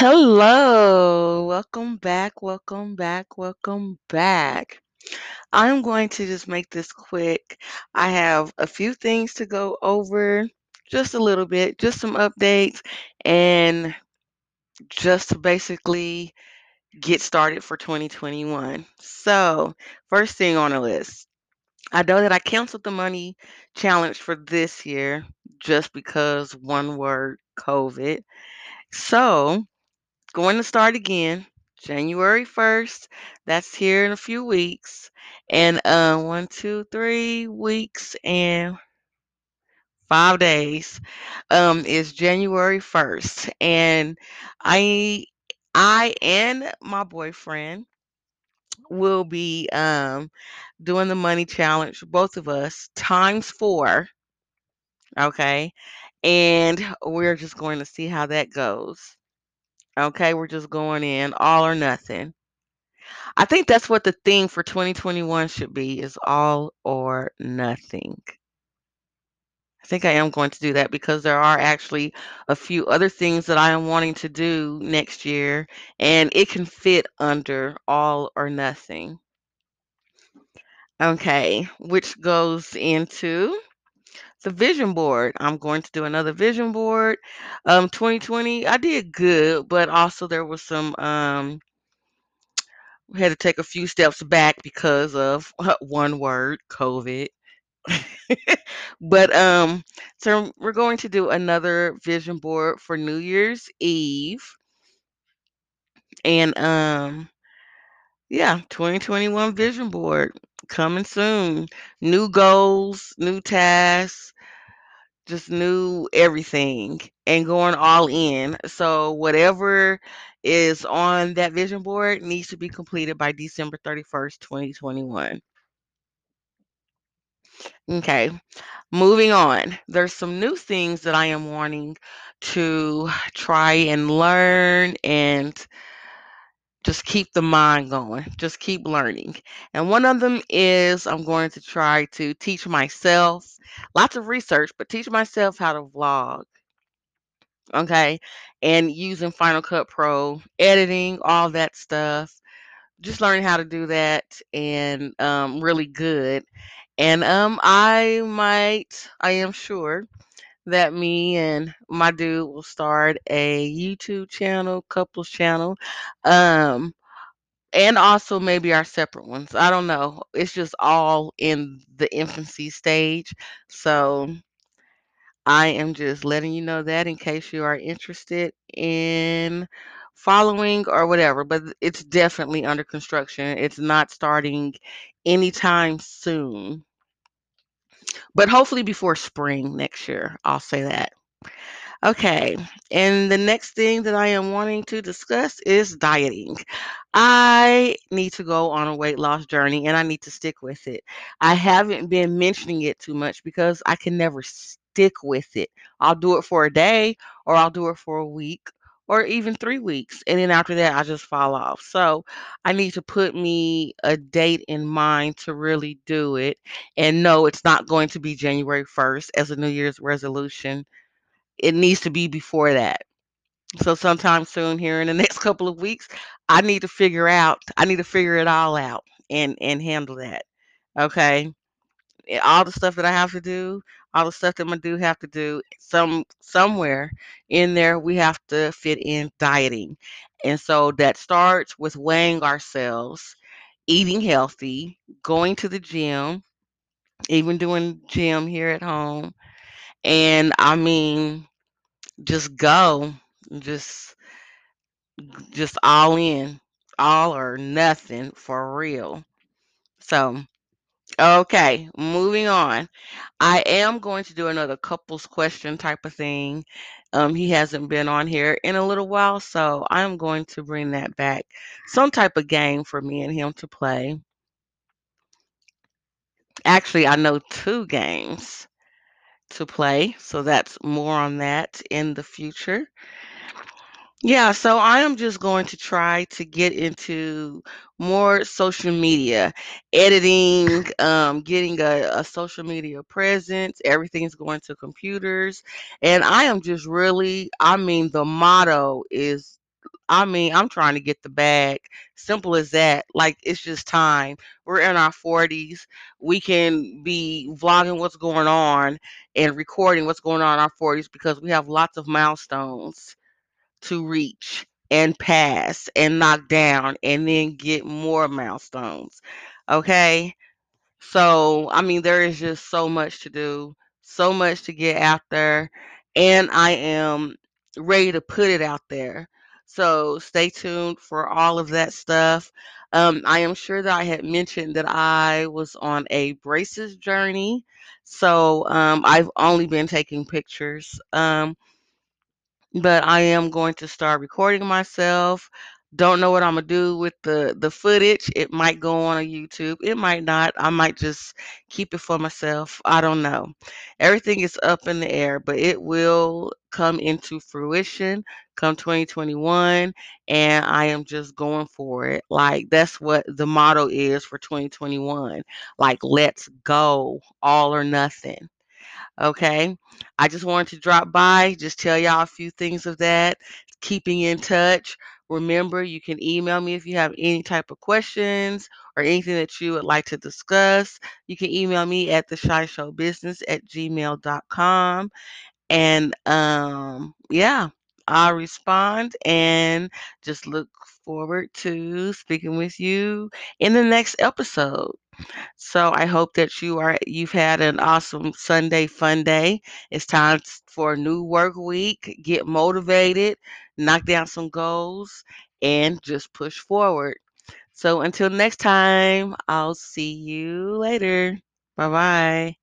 Hello, welcome back. I'm going to just make this quick. I have a few things to go over, just a little bit, just some updates, and just to basically get started for 2021. So, first thing on the list, I know that I canceled the money challenge for this year just because one word, COVID. So, going to start again January 1st. That's here in a few weeks. And 1, 2, 3 weeks and 5 days is January 1st. And I and my boyfriend will be doing the money challenge, both of us, ×4. Okay. And we're just going to see how that goes. Okay, we're just going in all or nothing. I think that's what the theme for 2021 should be, is all or nothing. I think I am going to do that because there are actually a few other things that I am wanting to do next year, and it can fit under all or nothing. Okay, which goes into the vision board. I'm going to do another vision board. 2020, I did good, but also there was some, we had to take a few steps back because of one word, COVID. But so we're going to do another vision board for New Year's Eve. And yeah, 2021 vision board coming soon. New goals, new tasks, just new everything, and going all in. So whatever is on that vision board needs to be completed by December 31st, 2021. Okay, moving on. There's some new things that I am wanting to try and learn and just keep the mind going. Just keep learning. And one of them is I'm going to try to teach myself, lots of research, but teach myself how to vlog. Okay. And using Final Cut Pro, editing, all that stuff. Just learning how to do that, and really good. And I am sure that me and my dude will start a YouTube channel, couples channel, and also maybe our separate ones. I don't know. It's just all in the infancy stage. So I am just letting you know that in case you are interested in following or whatever, but it's definitely under construction. It's not starting anytime soon. But hopefully before spring next year, I'll say that. Okay, and the next thing that I am wanting to discuss is dieting. I need to go on a weight loss journey, and I need to stick with it. I haven't been mentioning it too much because I can never stick with it. I'll do it for a day, or I'll do it for a week, or even 3 weeks. And then after that, I just fall off. So I need to put me a date in mind to really do it. And no, it's not going to be January 1st as a New Year's resolution. It needs to be before that. So sometime soon here in the next couple of weeks, I need to figure it all out and handle that. Okay. All the stuff that I have to do, all the stuff that I do have to do, somewhere in there we have to fit in dieting. And so that starts with weighing ourselves, eating healthy, going to the gym, even doing gym here at home. And I mean, just go, just all in, all or nothing for real. So okay, moving on. I am going to do another couples question type of thing. He hasn't been on here in a little while, so I'm going to bring that back. Some type of game for me and him to play. Actually, I know 2 games to play, so that's more on that in the future. Yeah, so I am just going to try to get into more social media, editing, getting a social media presence. Everything's going to computers. And I am just really, I mean, the motto is I mean, I'm trying to get the bag. Simple as that. Like, it's just time. We're in our 40s. We can be vlogging what's going on and recording what's going on in our 40s because we have lots of milestones to reach and pass and knock down and then get more milestones. Okay? So, I mean, there is just so much to do, so much to get after, and I am ready to put it out there. So stay tuned for all of that stuff. I am sure that I had mentioned that I was on a braces journey. So I've only been taking pictures, but I am going to start recording myself. Don't know what I'm gonna do with the footage. It might go on YouTube. It might not. I might just keep it for myself. I don't know. Everything is up in the air, but it will come into fruition come 2021, and I am just going for it. Like, that's what the motto is for 2021. Like, let's go, all or nothing. Okay, I just wanted to drop by, just tell y'all a few things of that, keeping in touch. Remember, you can email me if you have any type of questions or anything that you would like to discuss. You can email me at theshyshowbusiness@gmail.com. And yeah, I'll respond and just look forward to speaking with you in the next episode. So I hope that you've had an awesome Sunday fun day. It's time for a new work week. Get motivated, knock down some goals, and just push forward. So until next time, I'll see you later. Bye-bye.